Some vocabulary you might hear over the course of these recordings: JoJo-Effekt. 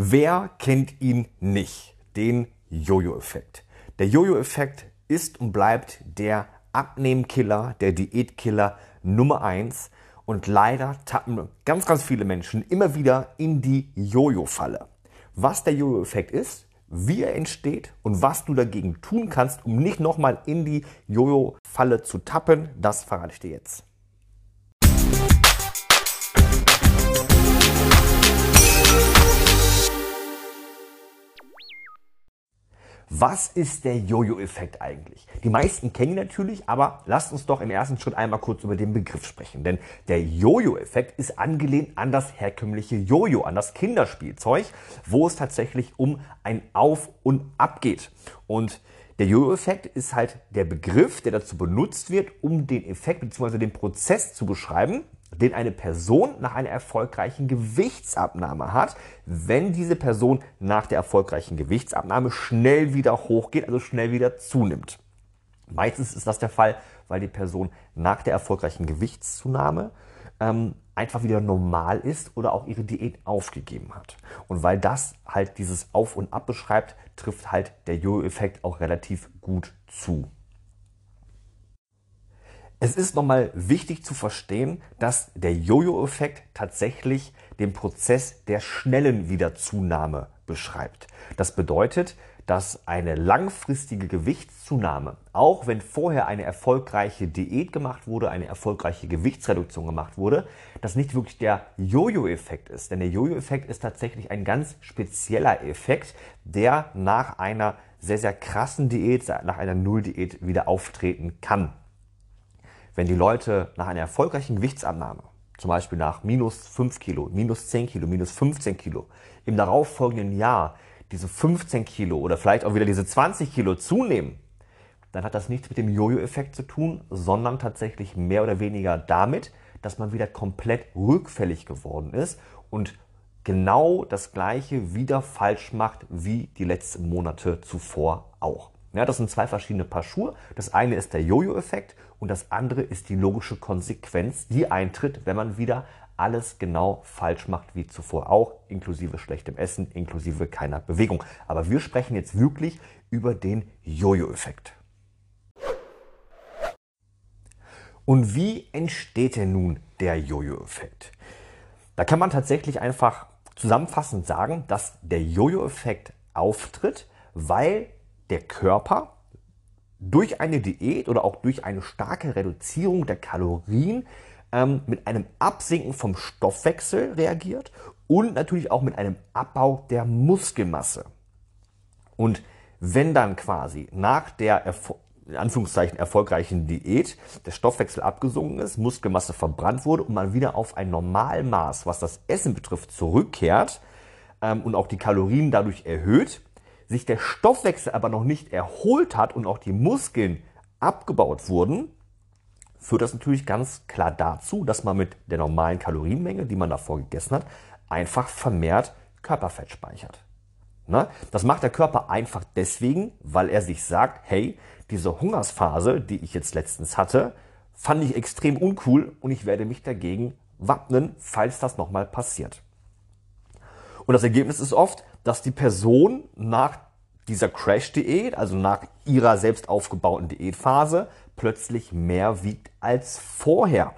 Wer kennt ihn nicht? Den Jojo-Effekt. Der Jojo-Effekt ist und bleibt der Abnehmkiller, der Diätkiller Nummer 1. Und leider tappen ganz, ganz viele Menschen immer wieder in die Jojo-Falle. Was der Jojo-Effekt ist, wie er entsteht und was du dagegen tun kannst, um nicht nochmal in die Jojo-Falle zu tappen, das verrate ich dir jetzt. Was ist der Jojo-Effekt eigentlich? Die meisten kennen ihn natürlich, aber lasst uns doch im ersten Schritt einmal kurz über den Begriff sprechen. Denn der Jojo-Effekt ist angelehnt an das herkömmliche Jojo, an das Kinderspielzeug, wo es tatsächlich um ein Auf und Ab geht. Und der Jojo-Effekt ist halt der Begriff, der dazu benutzt wird, um den Effekt bzw. den Prozess zu beschreiben, den eine Person nach einer erfolgreichen Gewichtsabnahme hat, wenn diese Person nach der erfolgreichen Gewichtsabnahme schnell wieder hochgeht, also schnell wieder zunimmt. Meistens ist das der Fall, weil die Person nach der erfolgreichen Gewichtszunahme einfach wieder normal ist oder auch ihre Diät aufgegeben hat. Und weil das halt dieses Auf und Ab beschreibt, trifft halt der Jojo-Effekt auch relativ gut zu. Es ist nochmal wichtig zu verstehen, dass der Jojo-Effekt tatsächlich den Prozess der schnellen Wiederzunahme beschreibt. Das bedeutet, dass eine langfristige Gewichtszunahme, auch wenn vorher eine erfolgreiche Diät gemacht wurde, eine erfolgreiche Gewichtsreduktion gemacht wurde, das nicht wirklich der Jojo-Effekt ist. Denn der Jojo-Effekt ist tatsächlich ein ganz spezieller Effekt, der nach einer sehr, sehr krassen Diät, nach einer Null-Diät wieder auftreten kann. Wenn die Leute nach einer erfolgreichen Gewichtsabnahme, zum Beispiel nach minus 5 Kilo, minus 10 Kilo, minus 15 Kilo, im darauffolgenden Jahr diese 15 Kilo oder vielleicht auch wieder diese 20 Kilo zunehmen, dann hat das nichts mit dem Jojo-Effekt zu tun, sondern tatsächlich mehr oder weniger damit, dass man wieder komplett rückfällig geworden ist und genau das Gleiche wieder falsch macht wie die letzten Monate zuvor auch. Ja, das sind zwei verschiedene Paar Schuhe. Das eine ist der Jojo-Effekt und das andere ist die logische Konsequenz, die eintritt, wenn man wieder alles genau falsch macht wie zuvor auch, inklusive schlechtem Essen, inklusive keiner Bewegung. Aber wir sprechen jetzt wirklich über den Jojo-Effekt. Und wie entsteht denn nun der Jojo-Effekt? Da kann man tatsächlich einfach zusammenfassend sagen, dass der Jojo-Effekt auftritt, weil der Körper durch eine Diät oder auch durch eine starke Reduzierung der Kalorien mit einem Absinken vom Stoffwechsel reagiert und natürlich auch mit einem Abbau der Muskelmasse. Und wenn dann quasi nach der in Anführungszeichen erfolgreichen Diät der Stoffwechsel abgesunken ist, Muskelmasse verbrannt wurde und man wieder auf ein Normalmaß, was das Essen betrifft, zurückkehrt und auch die Kalorien dadurch erhöht, sich der Stoffwechsel aber noch nicht erholt hat und auch die Muskeln abgebaut wurden, führt das natürlich ganz klar dazu, dass man mit der normalen Kalorienmenge, die man davor gegessen hat, einfach vermehrt Körperfett speichert. Na? Das macht der Körper einfach deswegen, weil er sich sagt, hey, diese Hungersphase, die ich jetzt letztens hatte, fand ich extrem uncool und ich werde mich dagegen wappnen, falls das nochmal passiert. Und das Ergebnis ist oft, dass die Person nach dieser Crash-Diät, also nach ihrer selbst aufgebauten Diätphase, plötzlich mehr wiegt als vorher.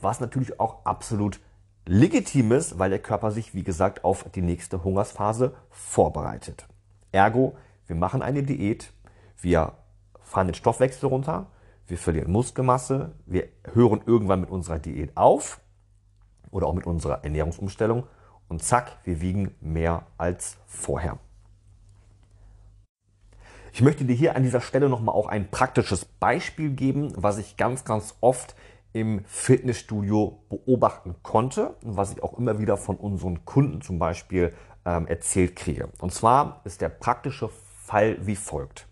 Was natürlich auch absolut legitim ist, weil der Körper sich, wie gesagt, auf die nächste Hungersphase vorbereitet. Ergo, wir machen eine Diät, wir fahren den Stoffwechsel runter, wir verlieren Muskelmasse, wir hören irgendwann mit unserer Diät auf oder auch mit unserer Ernährungsumstellung. Und zack, wir wiegen mehr als vorher. Ich möchte dir hier an dieser Stelle nochmal auch ein praktisches Beispiel geben, was ich ganz, ganz oft im Fitnessstudio beobachten konnte und was ich auch immer wieder von unseren Kunden zum Beispiel erzählt kriege. Und zwar ist der praktische Fall wie folgt.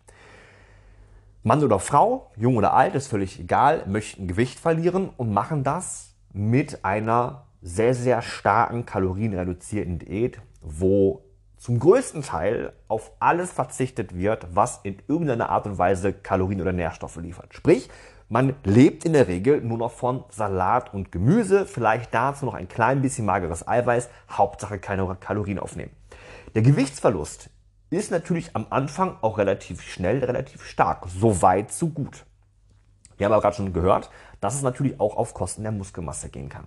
Mann oder Frau, jung oder alt, ist völlig egal, möchten Gewicht verlieren und machen das mit einer sehr, sehr starken kalorienreduzierten Diät, wo zum größten Teil auf alles verzichtet wird, was in irgendeiner Art und Weise Kalorien oder Nährstoffe liefert. Sprich, man lebt in der Regel nur noch von Salat und Gemüse, vielleicht dazu noch ein klein bisschen mageres Eiweiß, Hauptsache keine Kalorien aufnehmen. Der Gewichtsverlust ist natürlich am Anfang auch relativ schnell, relativ stark. So weit, so gut. Wir haben aber gerade schon gehört, dass es natürlich auch auf Kosten der Muskelmasse gehen kann.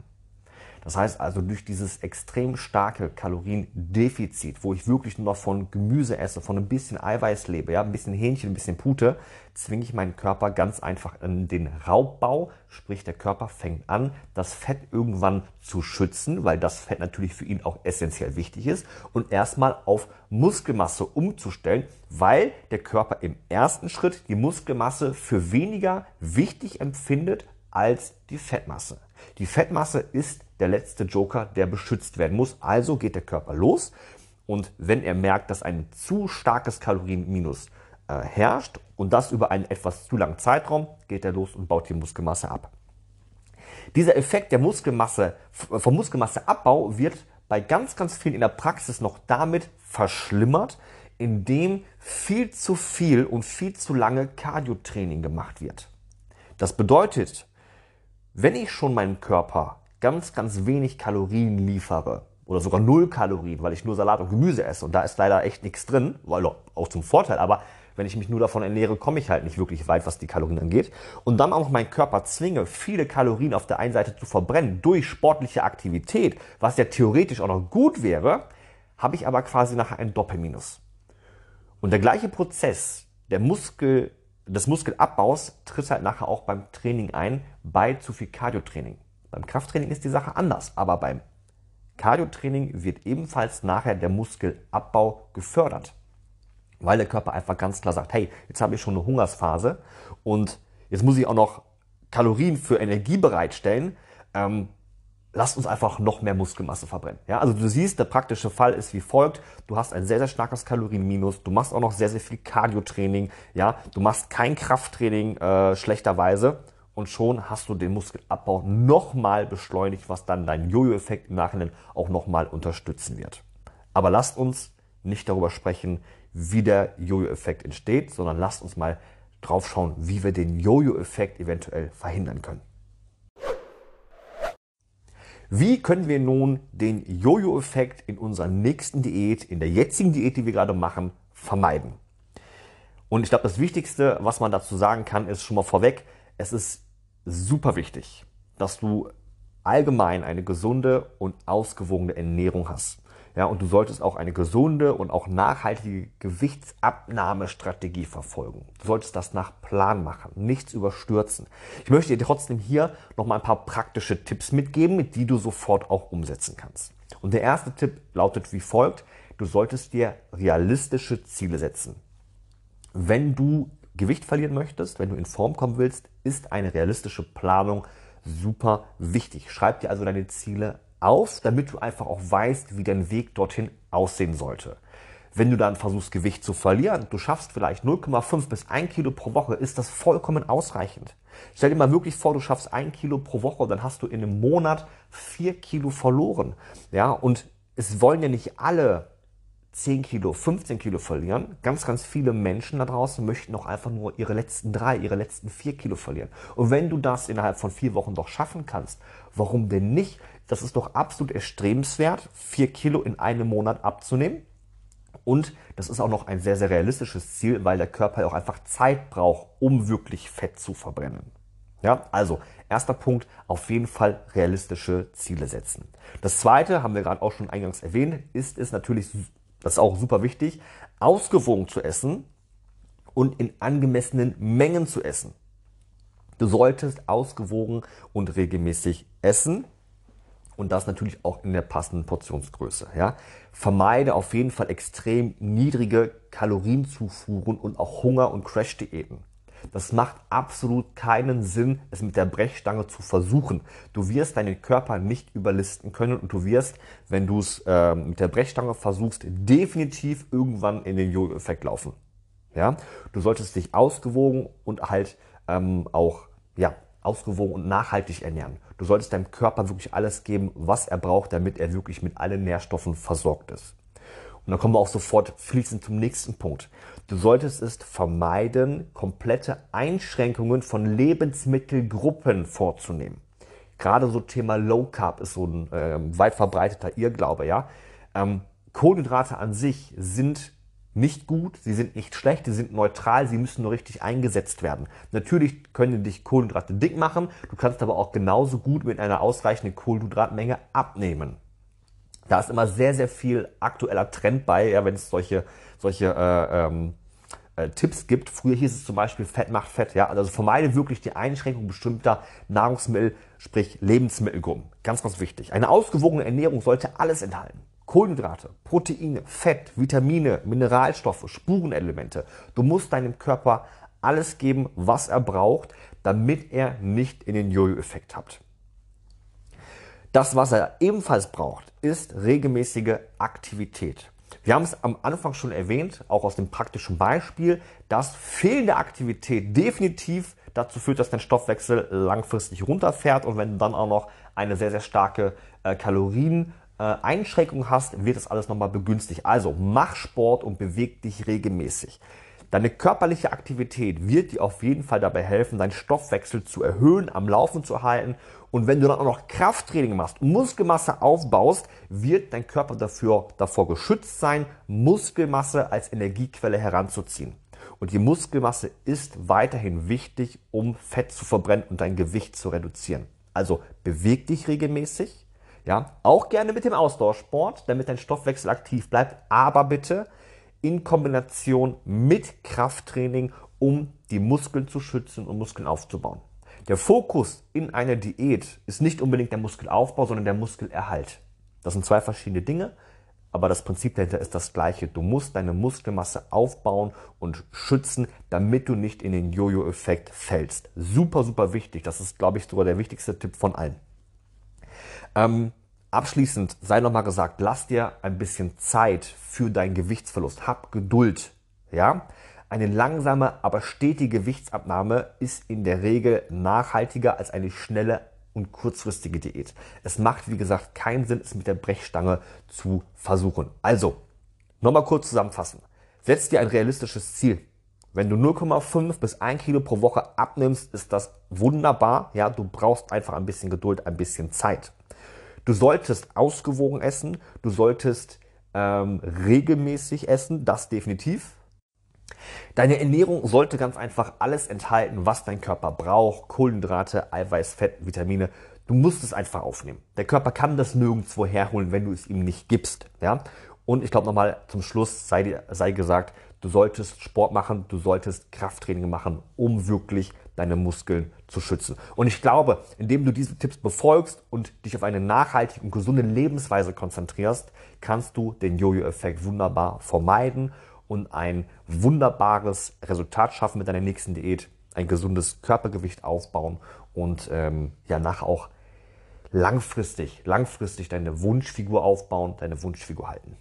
Das heißt also, durch dieses extrem starke Kaloriendefizit, wo ich wirklich nur noch von Gemüse esse, von ein bisschen Eiweiß lebe, ja, ein bisschen Hähnchen, ein bisschen Pute, zwinge ich meinen Körper ganz einfach in den Raubbau. Sprich, der Körper fängt an, das Fett irgendwann zu schützen, weil das Fett natürlich für ihn auch essentiell wichtig ist, und erstmal auf Muskelmasse umzustellen, weil der Körper im ersten Schritt die Muskelmasse für weniger wichtig empfindet als die Fettmasse. Die Fettmasse ist der letzte Joker, der beschützt werden muss. Also geht der Körper los, und wenn er merkt, dass ein zu starkes Kalorienminus herrscht und das über einen etwas zu langen Zeitraum, geht er los und baut die Muskelmasse ab. Dieser Effekt der Muskelmasse, vom Muskelmasseabbau, wird bei ganz, ganz vielen in der Praxis noch damit verschlimmert, indem viel zu viel und viel zu lange Cardio-Training gemacht wird. Das bedeutet, wenn ich schon meinem Körper ganz, ganz wenig Kalorien liefere oder sogar 0 Kalorien, weil ich nur Salat und Gemüse esse und da ist leider echt nichts drin, weil auch zum Vorteil, aber wenn ich mich nur davon ernähre, komme ich halt nicht wirklich weit, was die Kalorien angeht, und dann auch noch meinen Körper zwinge, viele Kalorien auf der einen Seite zu verbrennen durch sportliche Aktivität, was ja theoretisch auch noch gut wäre, habe ich aber quasi nachher einen Doppelminus. Und der gleiche Prozess des Muskelabbaus tritt halt nachher auch beim Training ein, bei zu viel Cardio-Training. Beim Krafttraining ist die Sache anders, aber beim Cardio-Training wird ebenfalls nachher der Muskelabbau gefördert, weil der Körper einfach ganz klar sagt, hey, jetzt habe ich schon eine Hungersphase und jetzt muss ich auch noch Kalorien für Energie bereitstellen, lasst uns einfach noch mehr Muskelmasse verbrennen. Ja, also du siehst, der praktische Fall ist wie folgt: Du hast ein sehr, sehr starkes Kalorienminus, du machst auch noch sehr, sehr viel Cardio-Training, ja, du machst kein Krafttraining schlechterweise, und schon hast du den Muskelabbau nochmal beschleunigt, was dann deinen Jojo-Effekt im Nachhinein auch nochmal unterstützen wird. Aber lasst uns nicht darüber sprechen, wie der Jojo-Effekt entsteht, sondern lasst uns mal drauf schauen, wie wir den Jojo-Effekt eventuell verhindern können. Wie können wir nun den Jojo-Effekt in unserer nächsten Diät, in der jetzigen Diät, die wir gerade machen, vermeiden? Und ich glaube, das Wichtigste, was man dazu sagen kann, ist schon mal vorweg: Es ist super wichtig, dass du allgemein eine gesunde und ausgewogene Ernährung hast. Ja, und du solltest auch eine gesunde und auch nachhaltige Gewichtsabnahmestrategie verfolgen. Du solltest das nach Plan machen, nichts überstürzen. Ich möchte dir trotzdem hier nochmal ein paar praktische Tipps mitgeben, die du sofort auch umsetzen kannst. Und der erste Tipp lautet wie folgt: Du solltest dir realistische Ziele setzen. Wenn du Gewicht verlieren möchtest, wenn du in Form kommen willst, ist eine realistische Planung super wichtig. Schreib dir also deine Ziele auf, damit du einfach auch weißt, wie dein Weg dorthin aussehen sollte. Wenn du dann versuchst, Gewicht zu verlieren, du schaffst vielleicht 0,5 bis 1 Kilo pro Woche, ist das vollkommen ausreichend. Stell dir mal wirklich vor, du schaffst 1 Kilo pro Woche, dann hast du in einem Monat 4 Kilo verloren. Ja, und es wollen ja nicht alle 10 Kilo, 15 Kilo verlieren. Ganz, ganz viele Menschen da draußen möchten auch einfach nur ihre letzten 3, ihre letzten 4 Kilo verlieren. Und wenn du das innerhalb von 4 Wochen doch schaffen kannst, warum denn nicht? Das ist doch absolut erstrebenswert, 4 Kilo in einem Monat abzunehmen. Und das ist auch noch ein sehr, sehr realistisches Ziel, weil der Körper auch einfach Zeit braucht, um wirklich Fett zu verbrennen. Ja, also erster Punkt, auf jeden Fall realistische Ziele setzen. Das zweite, haben wir gerade auch schon eingangs erwähnt, ist natürlich, das ist auch super wichtig, ausgewogen zu essen und in angemessenen Mengen zu essen. Du solltest ausgewogen und regelmäßig essen und das natürlich auch in der passenden Portionsgröße. Ja? Vermeide auf jeden Fall extrem niedrige Kalorienzufuhren und auch Hunger- und Crash-Diäten. Das macht absolut keinen Sinn, es mit der Brechstange zu versuchen. Du wirst deinen Körper nicht überlisten können und du wirst, wenn du es mit der Brechstange versuchst, definitiv irgendwann in den Jojo-Effekt laufen. Ja? Du solltest dich ausgewogen und halt auch ausgewogen und nachhaltig ernähren. Du solltest deinem Körper wirklich alles geben, was er braucht, damit er wirklich mit allen Nährstoffen versorgt ist. Und dann kommen wir auch sofort fließend zum nächsten Punkt. Du solltest es vermeiden, komplette Einschränkungen von Lebensmittelgruppen vorzunehmen. Gerade so Thema Low Carb ist so ein weit verbreiteter Irrglaube, ja. Kohlenhydrate an sich sind nicht gut, sie sind nicht schlecht, sie sind neutral, sie müssen nur richtig eingesetzt werden. Natürlich können dich Kohlenhydrate dick machen, du kannst aber auch genauso gut mit einer ausreichenden Kohlenhydratmenge abnehmen. Da ist immer sehr, sehr viel aktueller Trend bei, ja, wenn es solche Tipps gibt. Früher hieß es zum Beispiel, Fett macht Fett. Ja? Also vermeide wirklich die Einschränkung bestimmter Nahrungsmittel, sprich Lebensmittelgruppen. Ganz, ganz wichtig. Eine ausgewogene Ernährung sollte alles enthalten. Kohlenhydrate, Proteine, Fett, Vitamine, Mineralstoffe, Spurenelemente. Du musst deinem Körper alles geben, was er braucht, damit er nicht in den Jojo-Effekt tappt. Das, was er ebenfalls braucht, ist regelmäßige Aktivität. Wir haben es am Anfang schon erwähnt, auch aus dem praktischen Beispiel, dass fehlende Aktivität definitiv dazu führt, dass dein Stoffwechsel langfristig runterfährt, und wenn du dann auch noch eine sehr, sehr starke Kalorien-Einschränkung hast, wird das alles nochmal begünstigt. Also mach Sport und beweg dich regelmäßig. Deine körperliche Aktivität wird dir auf jeden Fall dabei helfen, deinen Stoffwechsel zu erhöhen, am Laufen zu halten. Und wenn du dann auch noch Krafttraining machst, Muskelmasse aufbaust, wird dein Körper davor geschützt sein, Muskelmasse als Energiequelle heranzuziehen. Und die Muskelmasse ist weiterhin wichtig, um Fett zu verbrennen und dein Gewicht zu reduzieren. Also beweg dich regelmäßig, ja, auch gerne mit dem Ausdauersport, damit dein Stoffwechsel aktiv bleibt, aber bitte in Kombination mit Krafttraining, um die Muskeln zu schützen und Muskeln aufzubauen. Der Fokus in einer Diät ist nicht unbedingt der Muskelaufbau, sondern der Muskelerhalt. Das sind zwei verschiedene Dinge, aber das Prinzip dahinter ist das gleiche. Du musst deine Muskelmasse aufbauen und schützen, damit du nicht in den Jojo-Effekt fällst. Super, super wichtig. Das ist, glaube ich, sogar der wichtigste Tipp von allen. Abschließend sei nochmal gesagt, lass dir ein bisschen Zeit für deinen Gewichtsverlust. Hab Geduld. Ja? Eine langsame, aber stetige Gewichtsabnahme ist in der Regel nachhaltiger als eine schnelle und kurzfristige Diät. Es macht, wie gesagt, keinen Sinn, es mit der Brechstange zu versuchen. Also, nochmal kurz zusammenfassen. Setz dir ein realistisches Ziel. Wenn du 0,5 bis 1 Kilo pro Woche abnimmst, ist das wunderbar. Ja? Du brauchst einfach ein bisschen Geduld, ein bisschen Zeit. Du solltest ausgewogen essen, du solltest regelmäßig essen, das definitiv. Deine Ernährung sollte ganz einfach alles enthalten, was dein Körper braucht: Kohlenhydrate, Eiweiß, Fett, Vitamine. Du musst es einfach aufnehmen. Der Körper kann das nirgendwo herholen, wenn du es ihm nicht gibst. Ja? Und ich glaube nochmal zum Schluss sei gesagt, du solltest Sport machen, du solltest Krafttraining machen, um wirklich deine Muskeln zu schützen. Und ich glaube, indem du diese Tipps befolgst und dich auf eine nachhaltige und gesunde Lebensweise konzentrierst, kannst du den Jojo-Effekt wunderbar vermeiden und ein wunderbares Resultat schaffen mit deiner nächsten Diät, ein gesundes Körpergewicht aufbauen und danach auch langfristig deine Wunschfigur aufbauen, deine Wunschfigur halten.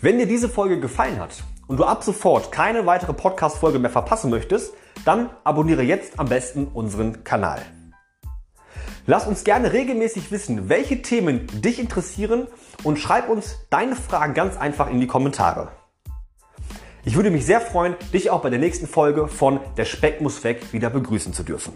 Wenn dir diese Folge gefallen hat und du ab sofort keine weitere Podcast-Folge mehr verpassen möchtest, dann abonniere jetzt am besten unseren Kanal. Lass uns gerne regelmäßig wissen, welche Themen dich interessieren, und schreib uns deine Fragen ganz einfach in die Kommentare. Ich würde mich sehr freuen, dich auch bei der nächsten Folge von Der Speck muss weg wieder begrüßen zu dürfen.